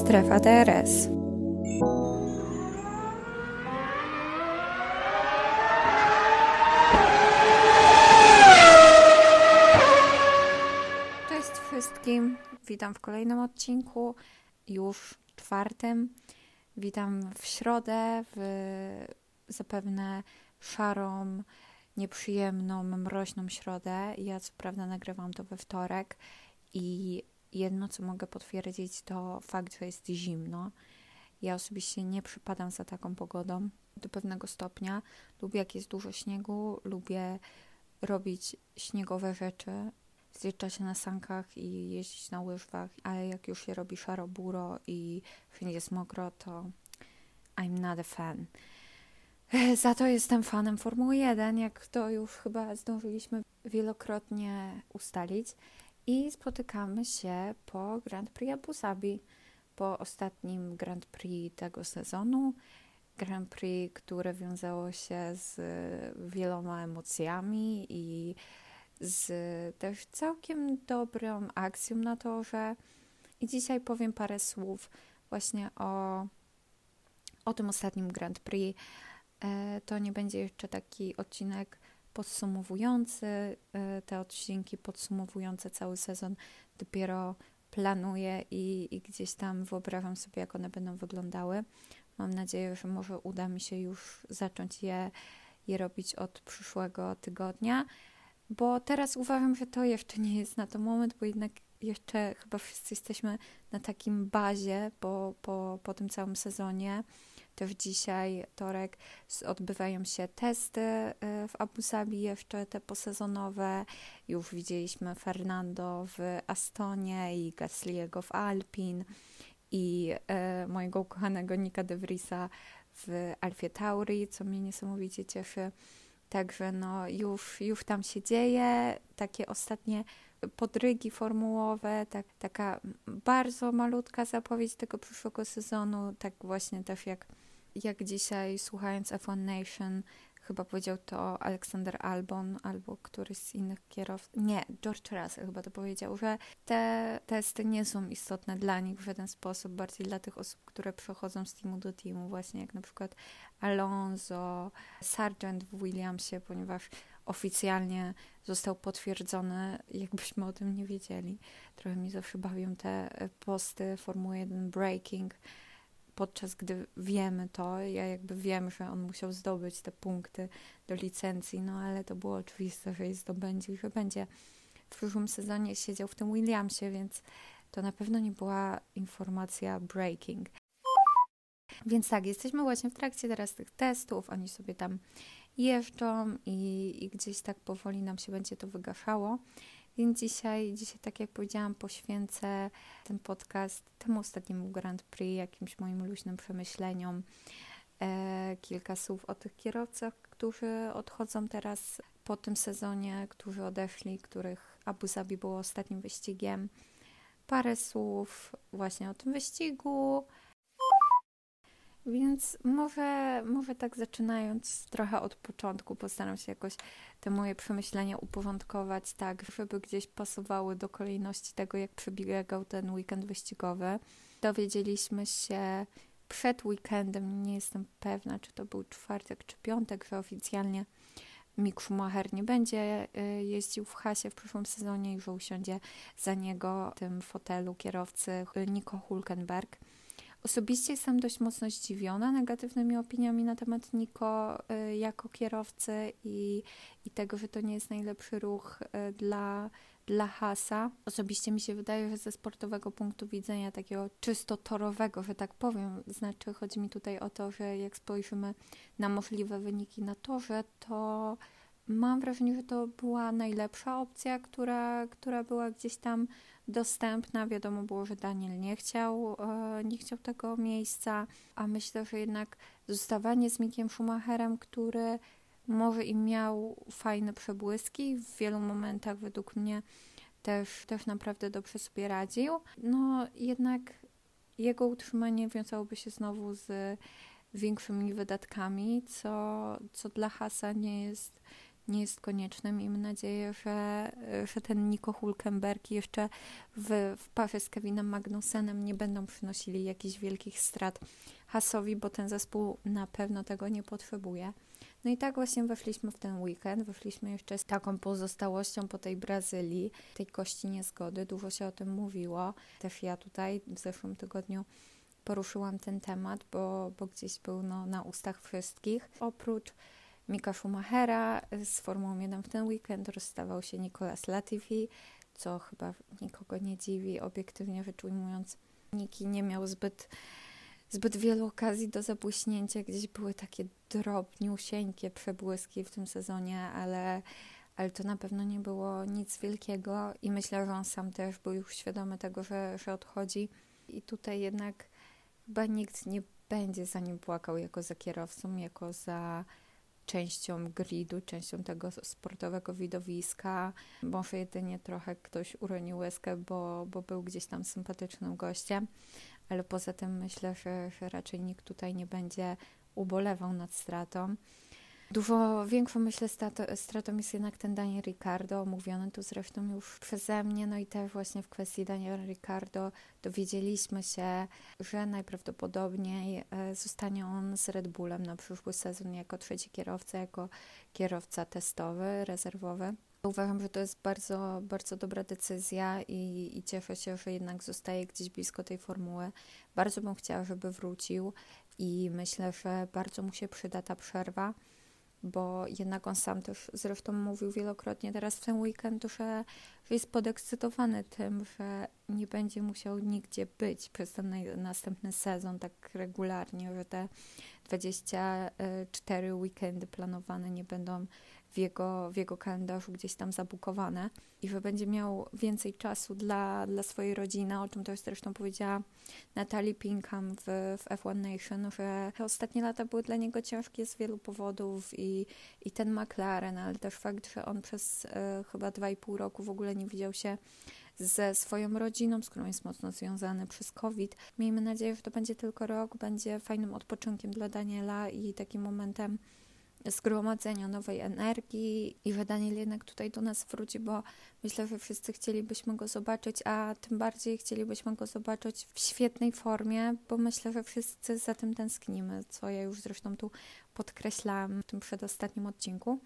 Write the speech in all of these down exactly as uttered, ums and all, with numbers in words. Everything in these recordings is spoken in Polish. Strefa Teres. Cześć wszystkim, witam w kolejnym odcinku, już czwartym. Witam w środę, w zapewne szarą, nieprzyjemną, mroźną środę. Ja co prawda nagrywam to we wtorek i jedno, co mogę potwierdzić, to fakt, że jest zimno. Ja osobiście nie przypadam za taką pogodą do pewnego stopnia. Lubię, jak jest dużo śniegu, lubię robić śniegowe rzeczy, zjeżdżać na sankach i jeździć na łyżwach, ale jak już się robi szaro, buro i wszędzie jest mokro, to I'm not a fan. Za to jestem fanem Formuły jeden, jak to już chyba zdążyliśmy wielokrotnie ustalić. I spotykamy się po Grand Prix Abu Dhabi, po ostatnim Grand Prix tego sezonu. Grand Prix, które wiązało się z wieloma emocjami i z też całkiem dobrą akcją na torze. I dzisiaj powiem parę słów właśnie o, o tym ostatnim Grand Prix. To nie będzie jeszcze taki odcinek podsumowujący, te odcinki podsumowujące cały sezon dopiero planuję i, i gdzieś tam wyobrażam sobie, jak one będą wyglądały. Mam nadzieję, że może uda mi się już zacząć je, je robić od przyszłego tygodnia, bo teraz uważam, że to jeszcze nie jest na to moment, bo jednak jeszcze chyba wszyscy jesteśmy na takim bazie po, po, po tym całym sezonie. Też dzisiaj, wtorek, odbywają się testy w Abu Dhabi, jeszcze te posezonowe. Już widzieliśmy Fernando w Astonie i Gasly'ego w Alpine i e, mojego ukochanego Nicka de Vriesa w AlphaTauri, co mnie niesamowicie cieszy. Także no, już, już tam się dzieje. Takie ostatnie podrygi formułowe, tak, taka bardzo malutka zapowiedź tego przyszłego sezonu, tak właśnie też jak, jak dzisiaj, słuchając F one Nation, chyba powiedział to Alexander Albon albo któryś z innych kierowców, nie, George Russell chyba to powiedział, że te testy nie są istotne dla nich w żaden sposób, bardziej dla tych osób, które przechodzą z teamu do teamu, właśnie jak na przykład Alonso, Sergeant w Williamsie, ponieważ oficjalnie został potwierdzony, jakbyśmy o tym nie wiedzieli. Trochę mi zawsze bawią te posty Formuły jeden breaking, podczas gdy wiemy to. Ja jakby wiem, że on musiał zdobyć te punkty do licencji, no ale to było oczywiste, że je zdobędzie i że będzie w przyszłym sezonie siedział w tym Williamsie, więc to na pewno nie była informacja breaking. Więc tak, jesteśmy właśnie w trakcie teraz tych testów, oni sobie tam jeżdżą i, i gdzieś tak powoli nam się będzie to wygaszało. Więc dzisiaj, dzisiaj, tak jak powiedziałam, poświęcę ten podcast temu ostatniemu Grand Prix, jakimś moim luźnym przemyśleniom. E, kilka słów o tych kierowcach, którzy odchodzą teraz po tym sezonie, którzy odeszli, których Abu Dhabi było ostatnim wyścigiem. Parę słów właśnie o tym wyścigu. Więc może, może tak zaczynając trochę od początku, postaram się jakoś te moje przemyślenia uporządkować tak, żeby gdzieś pasowały do kolejności tego, jak przebiegał ten weekend wyścigowy. Dowiedzieliśmy się przed weekendem, nie jestem pewna, czy to był czwartek czy piątek, że oficjalnie Mick Schumacher nie będzie jeździł w Haasie w przyszłym sezonie i że usiądzie za niego w tym fotelu kierowcy Nico Hulkenberg. Osobiście jestem dość mocno zdziwiona negatywnymi opiniami na temat Nico y, jako kierowcy i, i tego, że to nie jest najlepszy ruch y, dla, dla Haasa. Osobiście mi się wydaje, że ze sportowego punktu widzenia, takiego czysto torowego, że tak powiem, znaczy chodzi mi tutaj o to, że jak spojrzymy na możliwe wyniki na torze, to mam wrażenie, że to była najlepsza opcja, która, która była gdzieś tam dostępna. Wiadomo było, że Daniel nie chciał, nie chciał tego miejsca, a myślę, że jednak zostawanie z Mickiem Schumacherem, który może i miał fajne przebłyski, w wielu momentach według mnie też, też naprawdę dobrze sobie radził, no jednak jego utrzymanie wiązałoby się znowu z większymi wydatkami, co, co dla Haasa nie jest nie jest konieczne. Miejmy nadzieję, że, że ten Nico Hulkenberg jeszcze w, w parze z Kevinem Magnussenem nie będą przynosili jakichś wielkich strat Haasowi, bo ten zespół na pewno tego nie potrzebuje. No i tak właśnie weszliśmy w ten weekend, weszliśmy jeszcze z taką pozostałością po tej Brazylii, tej kości niezgody, dużo się o tym mówiło. Też ja tutaj w zeszłym tygodniu poruszyłam ten temat, bo, bo gdzieś był no, na ustach wszystkich. Oprócz Micka Schumachera z Formułą jeden w ten weekend rozstawał się Nicholas Latifi, co chyba nikogo nie dziwi, obiektywnie rzecz ujmując. Niki nie miał zbyt, zbyt wielu okazji do zabłyśnięcia, gdzieś były takie drobniusieńkie przebłyski w tym sezonie, ale, ale to na pewno nie było nic wielkiego i myślę, że on sam też był już świadomy tego, że, że odchodzi i tutaj jednak chyba nikt nie będzie za nim płakał jako za kierowcą, jako za częścią gridu, częścią tego sportowego widowiska. Może jedynie trochę ktoś uronił łezkę, bo, bo był gdzieś tam sympatycznym gościem, ale poza tym myślę, że, że raczej nikt tutaj nie będzie ubolewał nad stratą. Dużo większą, myślę, strato, stratą jest jednak ten Daniel Ricciardo, omówiony tu zresztą już przeze mnie, no i też właśnie w kwestii Daniela Ricciardo dowiedzieliśmy się, że najprawdopodobniej zostanie on z Red Bullem na przyszły sezon jako trzeci kierowca, jako kierowca testowy, rezerwowy. Uważam, że to jest bardzo, bardzo dobra decyzja i, i cieszę się, że jednak zostaje gdzieś blisko tej formuły. Bardzo bym chciała, żeby wrócił i myślę, że bardzo mu się przyda ta przerwa, bo jednak on sam też zresztą mówił wielokrotnie teraz w ten weekend, że jest podekscytowany tym, że nie będzie musiał nigdzie być przez ten następny sezon tak regularnie, że te dwadzieścia cztery weekendy planowane nie będą w jego, w jego kalendarzu gdzieś tam zabukowane i że będzie miał więcej czasu dla, dla swojej rodziny, o czym też zresztą powiedziała Natalia Pinkham w, w F jeden Nation, że ostatnie lata były dla niego ciężkie z wielu powodów i, i ten McLaren, ale też fakt, że on przez y, chyba dwa i pół roku w ogóle nie widział się ze swoją rodziną, z którą jest mocno związany przez COVID. Miejmy nadzieję, że to będzie tylko rok, będzie fajnym odpoczynkiem dla Daniela i takim momentem zgromadzenia nowej energii i że Daniel jednak tutaj do nas wróci, bo myślę, że wszyscy chcielibyśmy go zobaczyć, a tym bardziej chcielibyśmy go zobaczyć w świetnej formie, bo myślę, że wszyscy za tym tęsknimy, co ja już zresztą tu podkreślałam w tym przedostatnim odcinku.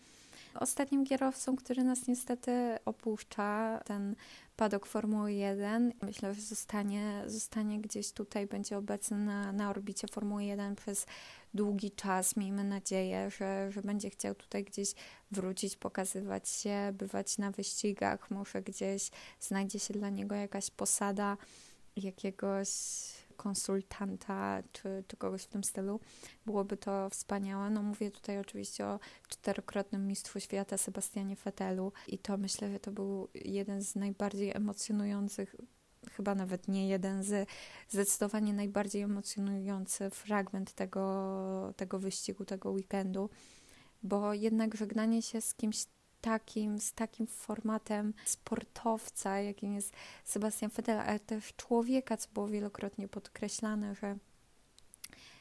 Ostatnim kierowcą, który nas niestety opuszcza, ten padok Formuły jeden, myślę, że zostanie, zostanie gdzieś tutaj, będzie obecny na, na orbicie Formuły jeden przez długi czas. Miejmy nadzieję, że, że będzie chciał tutaj gdzieś wrócić, pokazywać się, bywać na wyścigach, może gdzieś znajdzie się dla niego jakaś posada jakiegoś konsultanta czy, czy kogoś w tym stylu. Byłoby to wspaniałe. No mówię tutaj oczywiście o czterokrotnym mistrzu świata Sebastianie Vettelu i to myślę, że to był jeden z najbardziej emocjonujących, chyba nawet nie jeden, z zdecydowanie najbardziej emocjonujący fragment tego, tego wyścigu, tego weekendu, bo jednak żegnanie się z kimś takim, z takim formatem sportowca, jakim jest Sebastian Vettel, ale też człowieka, co było wielokrotnie podkreślane, że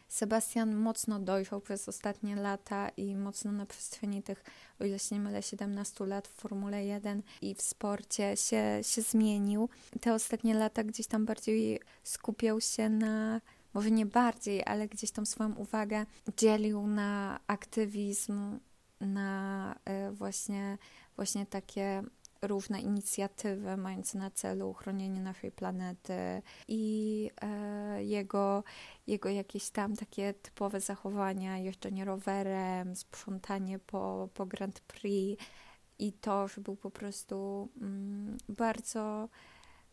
Sebastian mocno dojrzał przez ostatnie lata i mocno na przestrzeni tych, o ile się nie mylę, siedemnaście lat w Formule jeden i w sporcie się, się zmienił. Te ostatnie lata gdzieś tam bardziej skupiał się na, może nie bardziej, ale gdzieś tam swoją uwagę dzielił na aktywizm, na właśnie, właśnie takie różne inicjatywy mające na celu chronienie naszej planety i e, jego, jego jakieś tam takie typowe zachowania, jeżdżenie rowerem, sprzątanie po, po Grand Prix i to, że był po prostu mm, bardzo,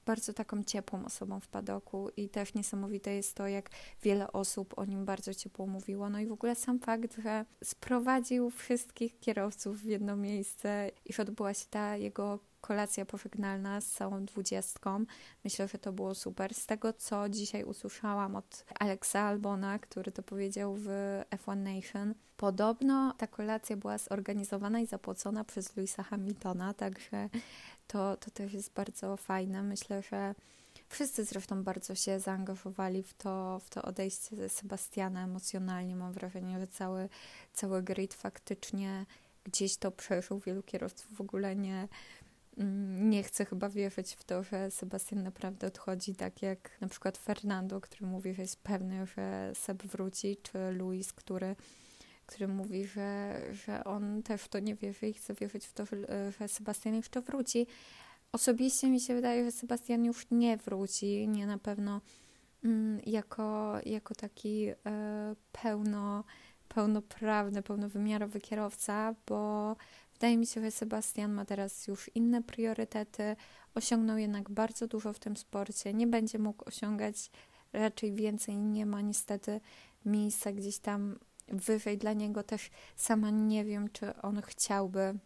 bardzo taką ciepłą osobą w padoku i też niesamowite jest to, jak wiele osób o nim bardzo ciepło mówiło. No i w ogóle sam fakt, że sprowadził wszystkich kierowców w jedno miejsce i że odbyła się ta jego kolacja pożegnalna z całą dwudziestką. Myślę, że to było super. Z tego, co dzisiaj usłyszałam od Alexa Albona, który to powiedział w F jeden Nation, podobno ta kolacja była zorganizowana i zapłacona przez Lewisa Hamiltona, także to, to też jest bardzo fajne. Myślę, że wszyscy zresztą bardzo się zaangażowali w to, w to odejście Sebastiana emocjonalnie. Mam wrażenie, że cały, cały grid faktycznie gdzieś to przeżył. Wielu kierowców w ogóle nie, nie chce chyba wierzyć w to, że Sebastian naprawdę odchodzi, tak jak na przykład Fernando, który mówi, że jest pewny, że Seb wróci, czy Luis, który, który mówi, że, że on też w to nie wierzy i chce wierzyć w to, że Sebastian jeszcze wróci. Osobiście mi się wydaje, że Sebastian już nie wróci, nie na pewno jako, jako taki y, pełno, pełnoprawny, pełnowymiarowy kierowca, bo wydaje mi się, że Sebastian ma teraz już inne priorytety, osiągnął jednak bardzo dużo w tym sporcie, nie będzie mógł osiągać raczej więcej, nie ma niestety miejsca gdzieś tam wyżej dla niego, też sama nie wiem, czy on chciałby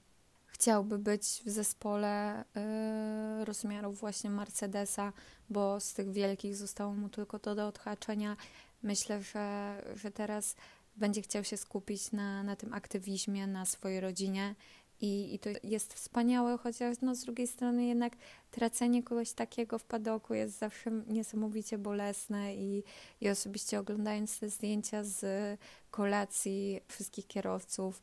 Chciałby być w zespole y, rozmiaru właśnie Mercedesa, bo z tych wielkich zostało mu tylko to do odhaczenia. Myślę, że, że teraz będzie chciał się skupić na, na tym aktywizmie, na swojej rodzinie i, i to jest wspaniałe, chociaż no, z drugiej strony jednak tracenie kogoś takiego w padoku jest zawsze niesamowicie bolesne i, i osobiście oglądając te zdjęcia z kolacji wszystkich kierowców,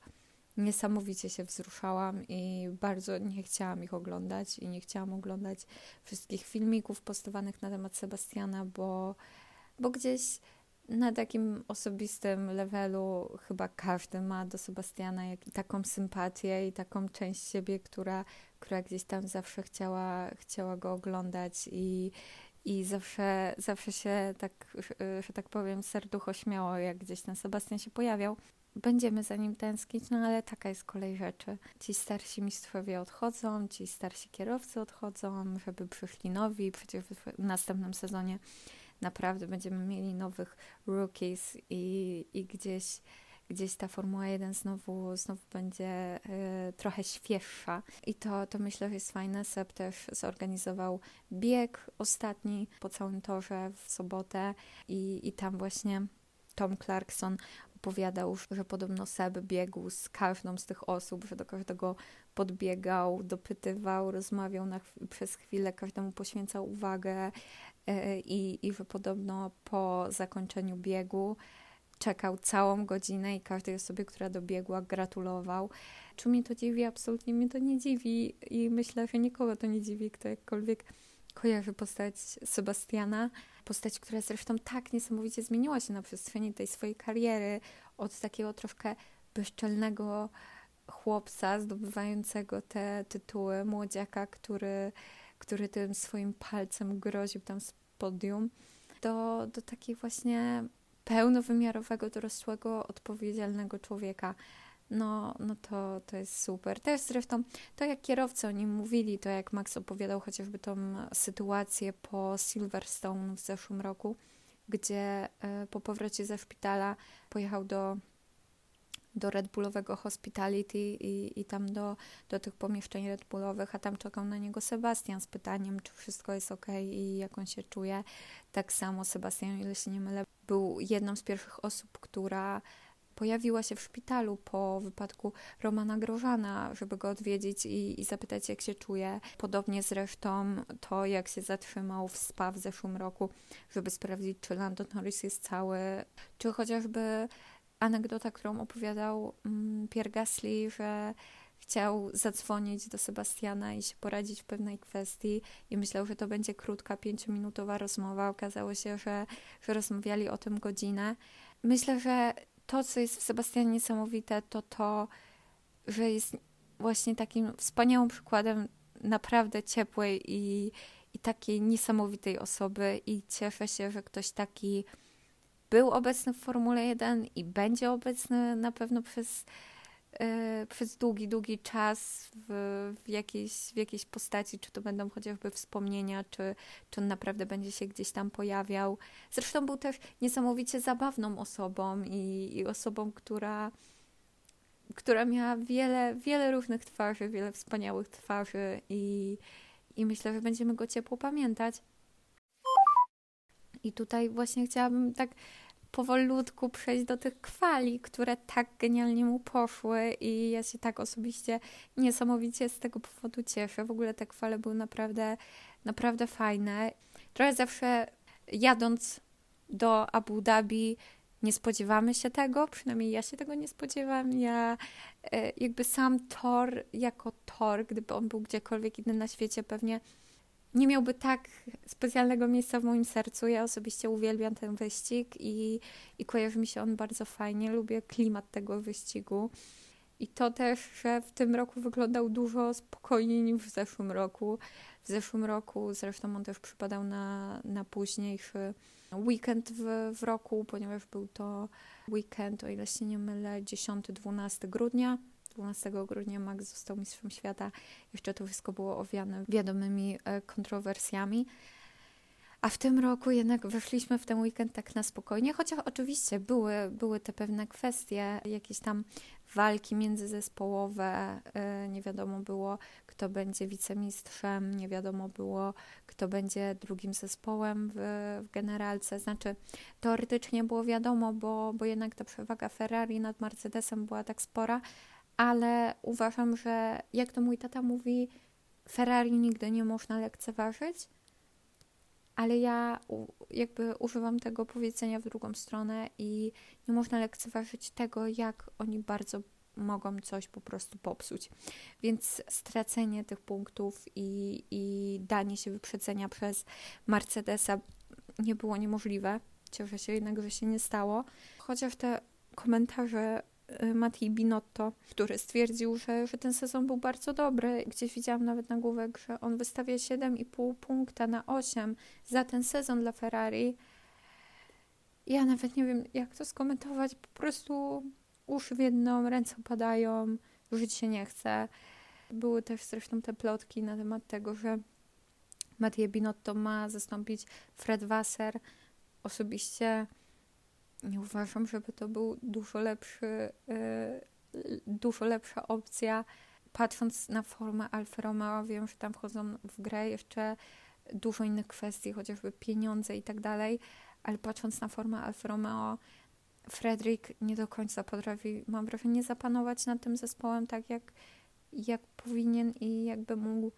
niesamowicie się wzruszałam i bardzo nie chciałam ich oglądać i nie chciałam oglądać wszystkich filmików postowanych na temat Sebastiana, bo, bo gdzieś na takim osobistym levelu chyba każdy ma do Sebastiana jak, taką sympatię i taką część siebie, która, która gdzieś tam zawsze chciała, chciała go oglądać i, i zawsze, zawsze się tak, że tak powiem, serducho śmiało, jak gdzieś ten Sebastian się pojawiał. Będziemy za nim tęsknić, no ale taka jest kolej rzeczy. Ci starsi mistrzowie odchodzą, ci starsi kierowcy odchodzą, żeby przyszli nowi. Przecież w następnym sezonie naprawdę będziemy mieli nowych rookies i, i gdzieś, gdzieś ta Formuła jeden znowu, znowu będzie y, trochę świeższa. I to, to myślę, że jest fajne. Seb też zorganizował bieg ostatni po całym torze w sobotę i, i tam właśnie Tom Clarkson opowiadał, że podobno Seb biegł z każdą z tych osób, że do każdego podbiegał, dopytywał, rozmawiał na chw- przez chwilę, każdemu poświęcał uwagę yy, i, i że podobno po zakończeniu biegu czekał całą godzinę i każdej osobie, która dobiegła, gratulował. Czy mnie to dziwi? Absolutnie mnie to nie dziwi i myślę, że nikogo to nie dziwi, kto jakkolwiek kojarzy postać Sebastiana, postać, która zresztą tak niesamowicie zmieniła się na przestrzeni tej swojej kariery, od takiego troszkę bezczelnego chłopca zdobywającego te tytuły, młodziaka, który, który tym swoim palcem groził tam z podium, do, do takiej właśnie pełnowymiarowego, dorosłego, odpowiedzialnego człowieka. No, no to, to jest super. Też zresztą to, jak kierowcy o nim mówili, to jak Max opowiadał chociażby tą sytuację po Silverstone w zeszłym roku, gdzie po powrocie ze szpitala pojechał do, do Red Bullowego Hospitality i, i tam do, do tych pomieszczeń Red Bullowych, a tam czekał na niego Sebastian z pytaniem, czy wszystko jest okej i jak on się czuje. Tak samo Sebastian, ile się nie mylę, był jedną z pierwszych osób, która pojawiła się w szpitalu po wypadku Romana Grożana, żeby go odwiedzić i, i zapytać, jak się czuje. Podobnie zresztą to, jak się zatrzymał w Spa w zeszłym roku, żeby sprawdzić, czy Lando Norris jest cały, czy chociażby anegdota, którą opowiadał Pierre Gasly, że chciał zadzwonić do Sebastiana i się poradzić w pewnej kwestii i myślał, że to będzie krótka, pięciominutowa rozmowa. Okazało się, że, że rozmawiali o tym godzinę. Myślę, że to, co jest w Sebastianie niesamowite, to to, że jest właśnie takim wspaniałym przykładem naprawdę ciepłej i, i takiej niesamowitej osoby i cieszę się, że ktoś taki był obecny w Formule jeden i będzie obecny na pewno przez, yy, przez długi, długi czas w, w, jakiejś, w jakiejś postaci, czy to będą chociażby wspomnienia, czy, czy on naprawdę będzie się gdzieś tam pojawiał. Zresztą był też niesamowicie zabawną osobą i, i osobą, która, która miała wiele, wiele różnych twarzy, wiele wspaniałych twarzy i, i myślę, że będziemy go ciepło pamiętać. I tutaj właśnie chciałabym tak powolutku przejść do tych kwali, które tak genialnie mu poszły i ja się tak osobiście niesamowicie z tego powodu cieszę. W ogóle te kwale były naprawdę, naprawdę fajne. Trochę zawsze jadąc do Abu Dhabi nie spodziewamy się tego, przynajmniej ja się tego nie spodziewam. Ja jakby sam tor jako tor, gdyby on był gdziekolwiek inny na świecie, pewnie nie miałby tak specjalnego miejsca w moim sercu. Ja osobiście uwielbiam ten wyścig i, i kojarzy mi się on bardzo fajnie. Lubię klimat tego wyścigu. I to też, że w tym roku wyglądał dużo spokojniej niż w zeszłym roku. W zeszłym roku zresztą on też przypadał na, na późniejszy weekend w, w roku, ponieważ był to weekend, o ile się nie mylę, dziesiątego do dwunastego grudnia. dwunastego grudnia Max został mistrzem świata. Jeszcze to wszystko było owiane wiadomymi kontrowersjami. A w tym roku jednak weszliśmy w ten weekend tak na spokojnie, chociaż oczywiście były, były te pewne kwestie, jakieś tam walki międzyzespołowe, nie wiadomo było, kto będzie wicemistrzem, nie wiadomo było, kto będzie drugim zespołem w, w generalce. Znaczy teoretycznie było wiadomo, bo, bo jednak ta przewaga Ferrari nad Mercedesem była tak spora, ale uważam, że jak to mój tata mówi, Ferrari nigdy nie można lekceważyć. Ale ja jakby używam tego powiedzenia w drugą stronę i nie można lekceważyć tego, jak oni bardzo mogą coś po prostu popsuć. Więc stracenie tych punktów i, i danie się wyprzedzenia przez Mercedesa nie było niemożliwe. Cieszę się jednak, że się nie stało. Chociaż te komentarze Mattii Binotto, który stwierdził, że, że ten sezon był bardzo dobry. Gdzieś widziałam nawet nagłówek, że on wystawia siedem i pół punkta na osiem za ten sezon dla Ferrari. Ja nawet nie wiem, jak to skomentować. Po prostu uszy w jedną, ręce opadają, żyć się nie chce. Były też zresztą te plotki na temat tego, że Mattię Binotto ma zastąpić Fred Wasser. Osobiście nie uważam, żeby to był dużo lepszy, yy, dużo lepsza opcja. Patrząc na formę Alfa Romeo, wiem, że tam wchodzą w grę jeszcze dużo innych kwestii, chociażby pieniądze i tak dalej, ale patrząc na formę Alfa Romeo, Fredrik nie do końca potrafi, mam wrażenie, zapanować nad tym zespołem tak, jak, jak powinien i jakby mógł,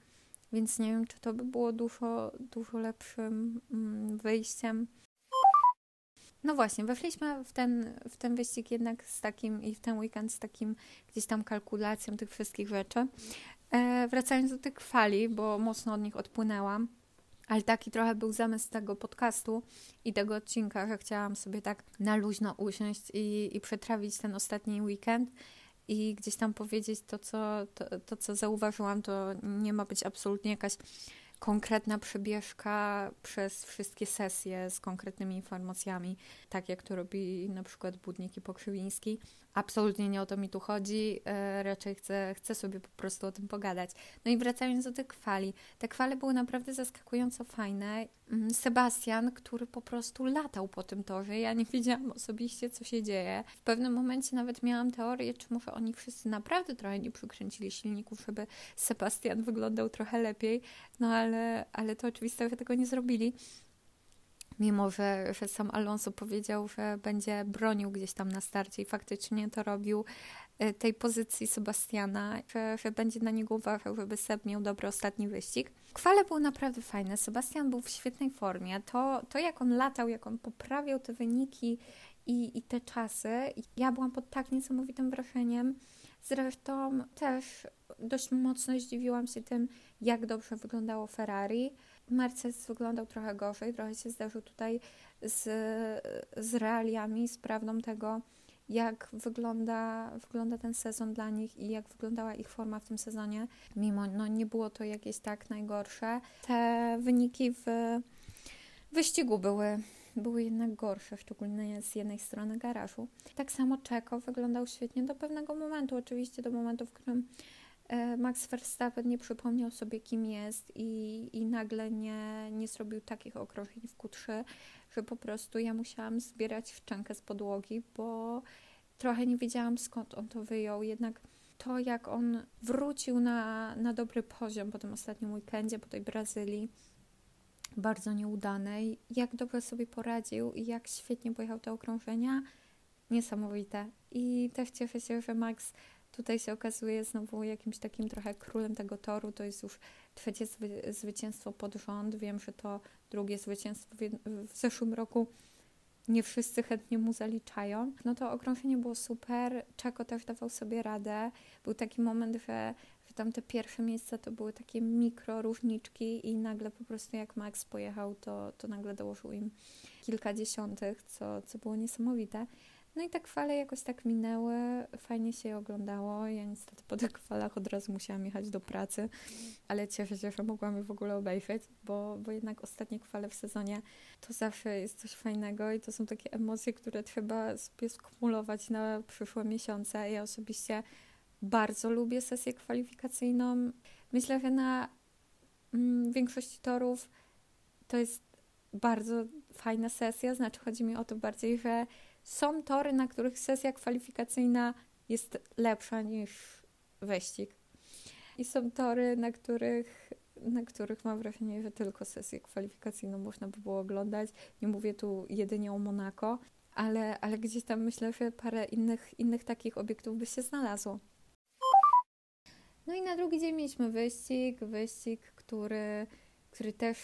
więc nie wiem, czy to by było dużo, dużo lepszym mm, wyjściem. No właśnie, weszliśmy w ten, w ten wyścig jednak z takim i w ten weekend z takim gdzieś tam kalkulacją tych wszystkich rzeczy. E, wracając do tych kwali, bo mocno od nich odpłynęłam, ale taki trochę był zamysł tego podcastu i tego odcinka, że chciałam sobie tak na luźno usiąść i, i przetrawić ten ostatni weekend i gdzieś tam powiedzieć to co, to, to, co zauważyłam, to nie ma być absolutnie jakaś konkretna przebieżka przez wszystkie sesje z konkretnymi informacjami, tak jak to robi na przykład Budnik i Pokrzywiński. Absolutnie nie o to mi tu chodzi, raczej chcę, chcę sobie po prostu o tym pogadać. No i wracając do tych kwali. Te kwale były naprawdę zaskakująco fajne. Sebastian, który po prostu latał po tym torze, ja nie wiedziałam osobiście, co się dzieje. W pewnym momencie nawet miałam teorię, czy może oni wszyscy naprawdę trochę nie przykręcili silników, żeby Sebastian wyglądał trochę lepiej, no ale, ale to oczywiste, że tego nie zrobili. Mimo, że, że sam Alonso powiedział, że będzie bronił gdzieś tam na starcie i faktycznie to robił, tej pozycji Sebastiana, że, że będzie na niego uważał, żeby Seb miał dobry ostatni wyścig. Kwale były naprawdę fajne. Sebastian był w świetnej formie. To, to jak on latał, jak on poprawiał te wyniki i, i te czasy, ja byłam pod tak niesamowitym wrażeniem. Zresztą też dość mocno zdziwiłam się tym, jak dobrze wyglądało Ferrari. Mercedes wyglądał trochę gorzej, trochę się zdarzył tutaj z, z realiami, z prawdą tego, jak wygląda, wygląda ten sezon dla nich i jak wyglądała ich forma w tym sezonie. Mimo, no nie było to jakieś tak najgorsze. Te wyniki w wyścigu były, były jednak gorsze, szczególnie z jednej strony garażu. Tak samo Checo wyglądał świetnie do pewnego momentu, oczywiście do momentu, w którym Max Verstappen nie przypomniał sobie, kim jest i, i nagle nie, nie zrobił takich okrążeń w Q trzy, że po prostu ja musiałam zbierać szczękę z podłogi, bo trochę nie wiedziałam, skąd on to wyjął. Jednak to, jak on wrócił na, na dobry poziom po tym ostatnim weekendzie, po tej Brazylii, bardzo nieudanej, jak dobrze sobie poradził i jak świetnie pojechał te okrążenia, niesamowite. I też cieszę się, że Max tutaj się okazuje znowu jakimś takim trochę królem tego toru. To jest już trzecie zwy- zwycięstwo pod rząd. Wiem, że to drugie zwycięstwo w, jed- w zeszłym roku nie wszyscy chętnie mu zaliczają. No to okrążenie było super, Checo też dawał sobie radę. Był taki moment, że tam te pierwsze miejsca to były takie mikro równiczki i nagle po prostu jak Max pojechał, to, to nagle dołożył im kilka dziesiątych, co, co było niesamowite. No i tak fale jakoś tak minęły, fajnie się je oglądało. Ja niestety po tych falach od razu musiałam jechać do pracy, ale cieszę się, że mogłam je w ogóle obejrzeć, bo, bo jednak ostatnie fale w sezonie to zawsze jest coś fajnego i to są takie emocje, które trzeba sobie skumulować na przyszłe miesiące. Ja osobiście bardzo lubię sesję kwalifikacyjną. Myślę, że na większości torów to jest bardzo fajna sesja. Znaczy chodzi mi o to bardziej, że są tory, na których sesja kwalifikacyjna jest lepsza niż wyścig. I są tory, na których, na których mam wrażenie, że tylko sesję kwalifikacyjną można by było oglądać. Nie mówię tu jedynie o Monako, ale, ale gdzieś tam myślę, że parę innych, innych takich obiektów by się znalazło. No i na drugi dzień mieliśmy wyścig, wyścig, który, który też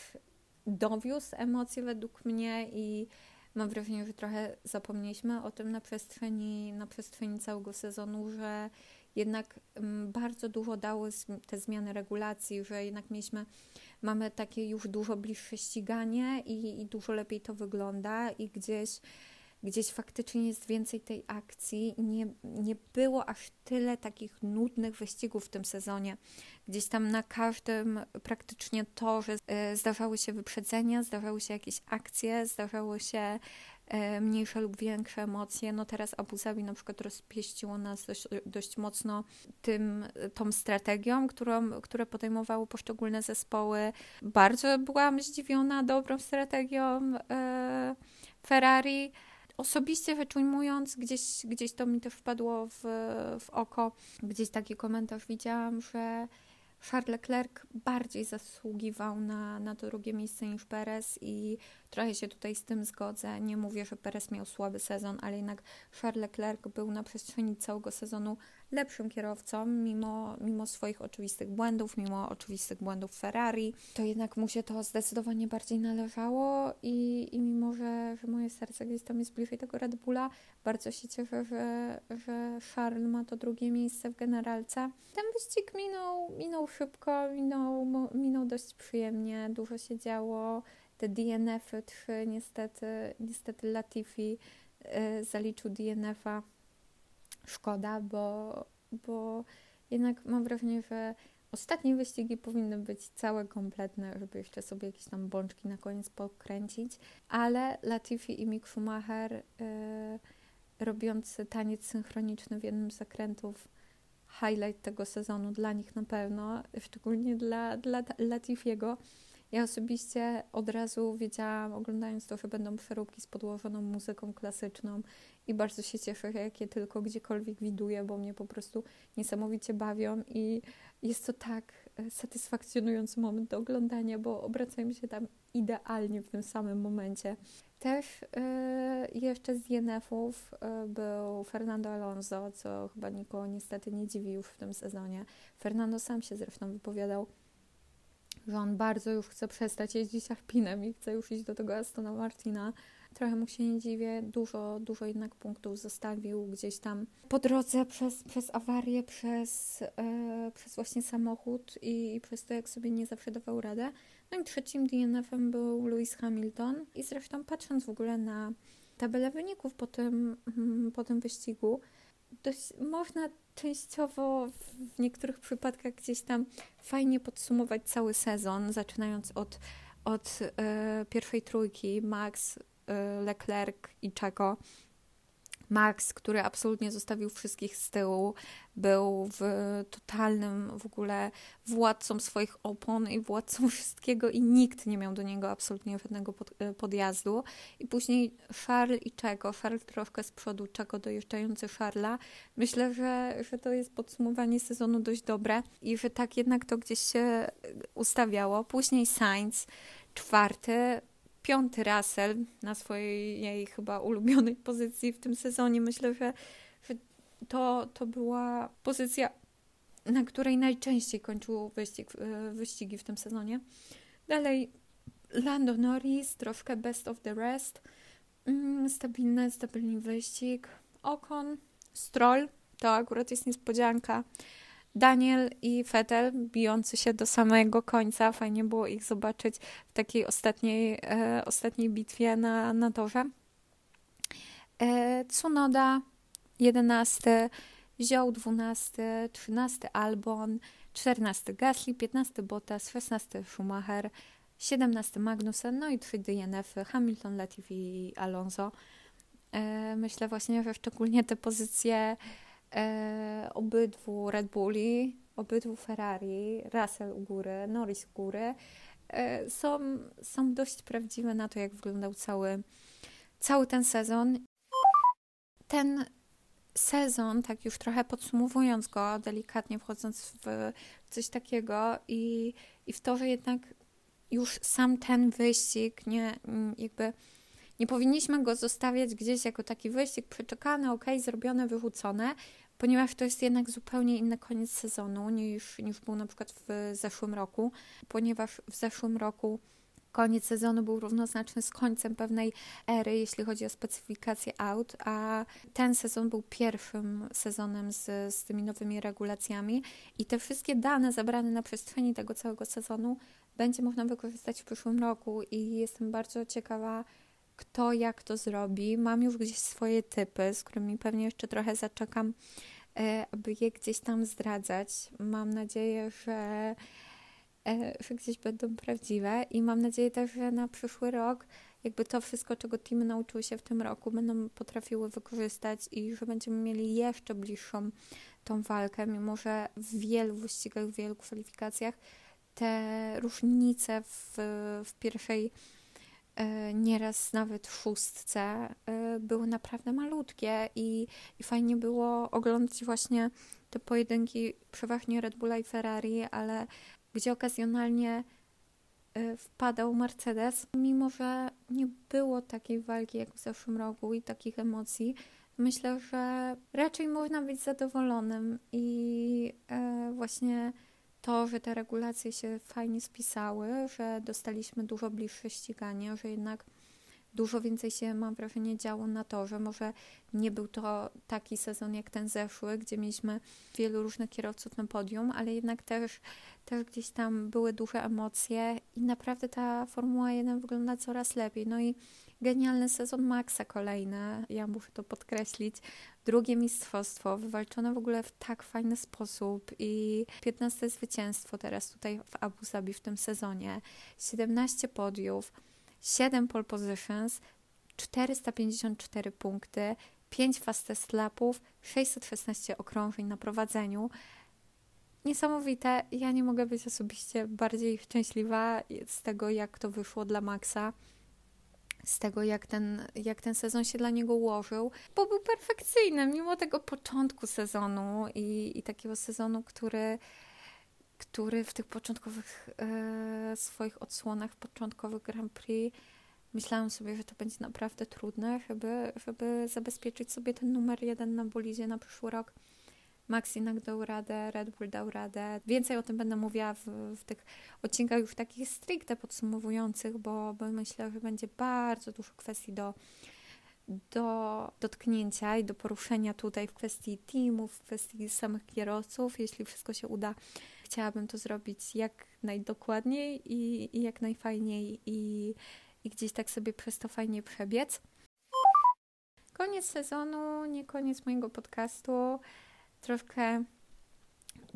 dowiózł emocje według mnie i mam wrażenie, że trochę zapomnieliśmy o tym na przestrzeni, na przestrzeni całego sezonu, że jednak bardzo dużo dały te zmiany regulacji, że jednak mieliśmy, mamy takie już dużo bliższe ściganie i, i dużo lepiej to wygląda i gdzieś Gdzieś faktycznie jest więcej tej akcji. Nie, nie było aż tyle takich nudnych wyścigów w tym sezonie. Gdzieś tam na każdym praktycznie torze zdarzały się wyprzedzenia, zdarzały się jakieś akcje, zdarzały się mniejsze lub większe emocje. No teraz Abu Dhabi na przykład rozpieściło nas dość, dość mocno tym, tą strategią, którą, które podejmowały poszczególne zespoły. Bardzo byłam zdziwiona dobrą strategią e, Ferrari. Osobiście rzecz ujmując, gdzieś, gdzieś to mi też wpadło w, w oko, gdzieś taki komentarz widziałam, że Charles Leclerc bardziej zasługiwał na, na to drugie miejsce niż Perez i trochę się tutaj z tym zgodzę. Nie mówię, że Perez miał słaby sezon, ale jednak Charles Leclerc był na przestrzeni całego sezonu lepszym kierowcą, mimo, mimo swoich oczywistych błędów, mimo oczywistych błędów Ferrari. To jednak mu się to zdecydowanie bardziej należało i, i mimo, że, że moje serce gdzieś tam jest bliżej tego Red Bulla, bardzo się cieszę, że, że Charles ma to drugie miejsce w generalce. Ten wyścig minął, minął szybko, minął, minął dość przyjemnie, dużo się działo. Te D N F-y trzy, niestety, niestety Latifi yy, zaliczył D N F-a. Szkoda, bo, bo jednak mam wrażenie, że ostatnie wyścigi powinny być całe, kompletne, żeby jeszcze sobie jakieś tam bączki na koniec pokręcić, ale Latifi i Mick Schumacher y, robiący taniec synchroniczny w jednym z zakrętów, highlight tego sezonu dla nich na pewno, szczególnie dla, dla Latifiego. Ja osobiście od razu wiedziałam, oglądając to, że będą przeróbki z podłożoną muzyką klasyczną i bardzo się cieszę, że jak je tylko gdziekolwiek widuję, bo mnie po prostu niesamowicie bawią i jest to tak satysfakcjonujący moment do oglądania, bo obracają się tam idealnie w tym samym momencie. Też yy, jeszcze z D N F-ów yy, był Fernando Alonso, co chyba nikogo niestety nie dziwi już w tym sezonie. Fernando sam się zresztą wypowiadał, że on bardzo już chce przestać jeździć Alpinem i chce już iść do tego Astona Martina. Trochę mu się nie dziwię, dużo, dużo jednak punktów zostawił gdzieś tam po drodze przez, przez awarię, przez, yy, przez właśnie samochód i, i przez to, jak sobie nie zawsze dawał radę. No i trzecim D N F-em był Lewis Hamilton i zresztą patrząc w ogóle na tabelę wyników po tym, mm, po tym wyścigu, dość można częściowo w niektórych przypadkach gdzieś tam fajnie podsumować cały sezon, zaczynając od, od e, pierwszej trójki Max, e, Leclerc i Checo. Max, który absolutnie zostawił wszystkich z tyłu, był w totalnym w ogóle władcą swoich opon i władcą wszystkiego i nikt nie miał do niego absolutnie żadnego pod, podjazdu. I później Charles i Checo, Charles troszkę z przodu, Checo dojeżdżający Charlesa. Myślę, że, że to jest podsumowanie sezonu dość dobre i że tak jednak to gdzieś się ustawiało. Później Sainz, czwarty, piąty Russell na swojej jej chyba ulubionej pozycji w tym sezonie. Myślę, że, że to, to była pozycja, na której najczęściej kończył wyścig, wyścigi w tym sezonie. Dalej Lando Norris, troszkę best of the rest. Stabilny, stabilny wyścig. Ocon, Stroll, to akurat jest niespodzianka. Daniel i Vettel bijący się do samego końca. Fajnie było ich zobaczyć w takiej ostatniej, e, ostatniej bitwie na, na torze. E, Tsunoda jedenasty, Zioł dwunasty, trzynasty Albon, czternasty Gasly, piętnasty Bottas, szesnasty Schumacher, siedemnasty Magnussen, no i trzy D N F-y, Hamilton, Latifi i Alonso. E, myślę właśnie, że szczególnie te pozycje e, obydwu Red Bulli, obydwu Ferrari, Russell u góry, Norris u góry, e, są, są dość prawdziwe na to, jak wyglądał cały, cały ten sezon. Ten sezon, tak już trochę podsumowując go, delikatnie wchodząc w coś takiego i, i w to, że jednak już sam ten wyścig, nie, jakby nie powinniśmy go zostawiać gdzieś jako taki wyścig przeczekany, okej, okay, zrobione, wyrzucone, ponieważ to jest jednak zupełnie inny koniec sezonu niż, niż był na przykład w zeszłym roku, ponieważ w zeszłym roku koniec sezonu był równoznaczny z końcem pewnej ery, jeśli chodzi o specyfikację aut, a ten sezon był pierwszym sezonem z, z tymi nowymi regulacjami i te wszystkie dane zabrane na przestrzeni tego całego sezonu będzie można wykorzystać w przyszłym roku i jestem bardzo ciekawa, kto jak to zrobi. Mam już gdzieś swoje typy, z którymi pewnie jeszcze trochę zaczekam, aby je gdzieś tam zdradzać. Mam nadzieję, że, że gdzieś będą prawdziwe i mam nadzieję też, że na przyszły rok jakby to wszystko, czego teamy nauczyły się w tym roku, będą potrafiły wykorzystać i że będziemy mieli jeszcze bliższą tą walkę, mimo że w wielu wyścigach, w wielu kwalifikacjach te różnice w, w pierwszej, nieraz nawet szóstce, były naprawdę malutkie i, i fajnie było oglądać właśnie te pojedynki przeważnie Red Bulla i Ferrari, ale gdzie okazjonalnie wpadał Mercedes. Mimo że nie było takiej walki jak w zeszłym roku i takich emocji, myślę, że raczej można być zadowolonym i właśnie to, że te regulacje się fajnie spisały, że dostaliśmy dużo bliższe ściganie, że jednak dużo więcej się, mam wrażenie, działo na torze. Może nie był to taki sezon jak ten zeszły, gdzie mieliśmy wielu różnych kierowców na podium, ale jednak też, też gdzieś tam były duże emocje i naprawdę ta Formuła jeden wygląda coraz lepiej. No i genialny sezon Maxa kolejny, ja muszę to podkreślić. Drugie mistrzostwo, wywalczone w ogóle w tak fajny sposób i piętnaste zwycięstwo teraz tutaj w Abu Dhabi w tym sezonie, siedemnaście podiów, siedem pole positions, czterysta pięćdziesiąt cztery punkty, pięć fastest lapów, sześćset szesnaście okrążeń na prowadzeniu. Niesamowite, ja nie mogę być osobiście bardziej szczęśliwa z tego, jak to wyszło dla Maxa, z tego, jak ten, jak ten sezon się dla niego ułożył, bo był perfekcyjny, mimo tego początku sezonu i, i takiego sezonu, który, który w tych początkowych e, swoich odsłonach, początkowych Grand Prix, myślałam sobie, że to będzie naprawdę trudne, żeby, żeby zabezpieczyć sobie ten numer jeden na bolidzie na przyszły rok. Max jednak dał radę, Red Bull dał radę. Więcej o tym będę mówiła w, w tych odcinkach już takich stricte podsumowujących, bo, bo myślę, że będzie bardzo dużo kwestii do, do dotknięcia i do poruszenia tutaj w kwestii teamów, w kwestii samych kierowców. Jeśli wszystko się uda, chciałabym to zrobić jak najdokładniej i, i jak najfajniej i, i gdzieś tak sobie przez to fajnie przebiec. Koniec sezonu, nie koniec mojego podcastu. Troszkę,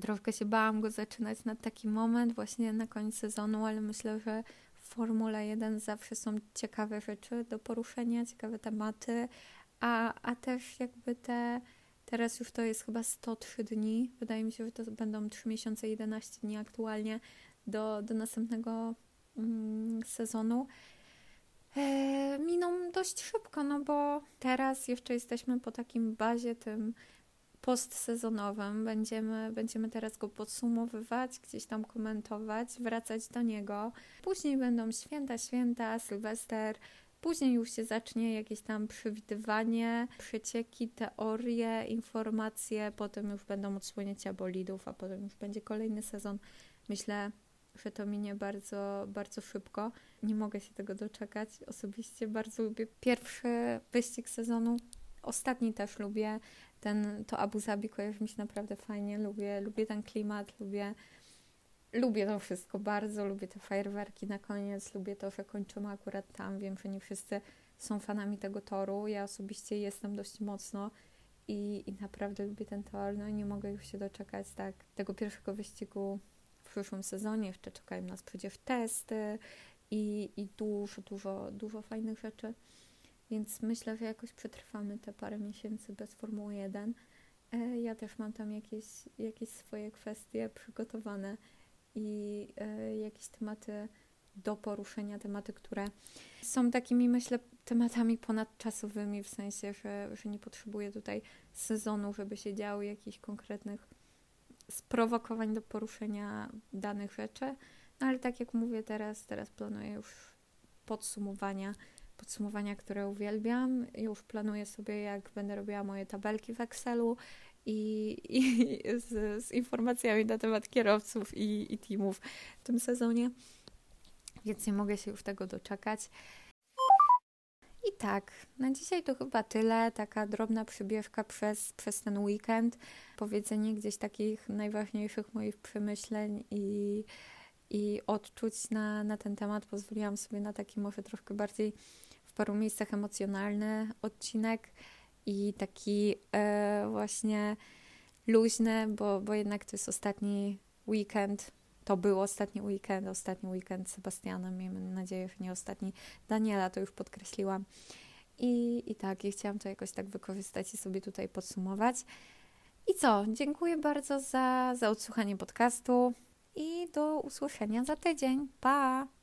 troszkę się bałam go zaczynać na taki moment, właśnie na koniec sezonu, ale myślę, że w Formule jeden zawsze są ciekawe rzeczy do poruszenia, ciekawe tematy, a, a też jakby te, teraz już to jest chyba sto trzy dni, wydaje mi się, że to będą trzy miesiące, jedenaście dni aktualnie do, do następnego mm, sezonu. Eee, miną dość szybko, no bo teraz jeszcze jesteśmy po takim bazie tym postsezonowym, będziemy, będziemy teraz go podsumowywać, gdzieś tam komentować, wracać do niego. Później będą święta, święta, Sylwester, później już się zacznie jakieś tam przewidywanie, przecieki, teorie, informacje, potem już będą odsłonięcia bolidów, a potem już będzie kolejny sezon, myślę, że to minie bardzo, bardzo szybko. Nie mogę się tego doczekać. Osobiście bardzo lubię pierwszy wyścig sezonu. Ostatni też lubię. Ten, to Abu Dhabi kojarzy mi się naprawdę fajnie. Lubię, lubię ten klimat, lubię, lubię to wszystko bardzo. Lubię te fajerwerki na koniec. Lubię to, że kończymy akurat tam. Wiem, że nie wszyscy są fanami tego toru. Ja osobiście jestem dość mocno. I, i naprawdę lubię ten tor, no i nie mogę już się doczekać tak tego pierwszego wyścigu w przyszłym sezonie. Jeszcze czekają nas przecież testy i, i dużo, dużo, dużo fajnych rzeczy. Więc myślę, że jakoś przetrwamy te parę miesięcy bez Formuły jeden. E, ja też mam tam jakieś, jakieś swoje kwestie przygotowane i e, jakieś tematy do poruszenia, tematy, które są takimi, myślę, tematami ponadczasowymi, w sensie, że, że nie potrzebuję tutaj sezonu, żeby się działy jakichś konkretnych sprowokowań do poruszenia danych rzeczy, no ale tak jak mówię teraz, teraz planuję już podsumowania, podsumowania, które uwielbiam, już planuję sobie, jak będę robiła moje tabelki w Excelu i, i z, z informacjami na temat kierowców i, i teamów w tym sezonie. Więc nie mogę się już tego doczekać. I tak, na dzisiaj to chyba tyle. Taka drobna przybieżka przez, przez ten weekend. Powiedzenie gdzieś takich najważniejszych moich przemyśleń i, i odczuć na, na ten temat. Pozwoliłam sobie na taki może troszkę bardziej w paru miejscach emocjonalny odcinek i taki e, właśnie luźny, bo, bo jednak to jest ostatni weekend. To był ostatni weekend, ostatni weekend Sebastiana, miejmy nadzieję, że nie ostatni Daniela, to już podkreśliłam. I, i tak, i chciałam to jakoś tak wykorzystać i sobie tutaj podsumować. I co, dziękuję bardzo za, za odsłuchanie podcastu i do usłyszenia za tydzień. Pa!